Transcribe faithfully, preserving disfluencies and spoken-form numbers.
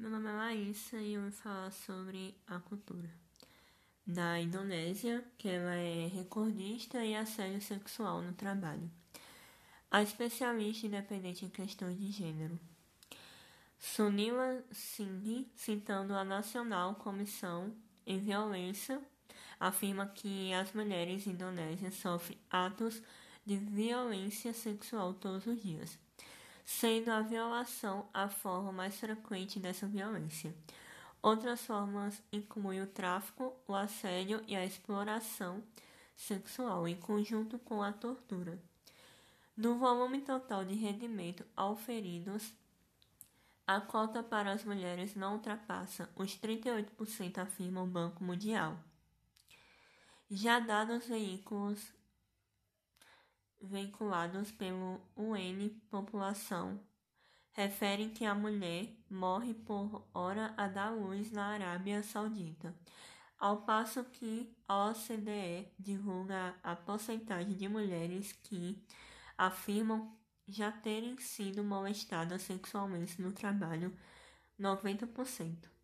Meu nome é Laísa e eu vou falar sobre a cultura da Indonésia, que ela é recordista em assédio sexual no trabalho. A especialista independente em questões de gênero, Sunila Singh, citando a Nacional Comissão em Violência, afirma que as mulheres indonésias sofrem atos de violência sexual todos os dias, sendo a violação a forma mais frequente dessa violência. Outras formas incluem o tráfico, o assédio e a exploração sexual, em conjunto com a tortura. Do volume total de rendimento auferidos, a cota para as mulheres não ultrapassa os trinta e oito por cento, afirma o Banco Mundial. Já dados veículos veiculados pelo U N População referem que a mulher morre por hora a dar luz na Arábia Saudita, ao passo que a O C D E divulga a porcentagem de mulheres que afirmam já terem sido molestadas sexualmente no trabalho, noventa por cento.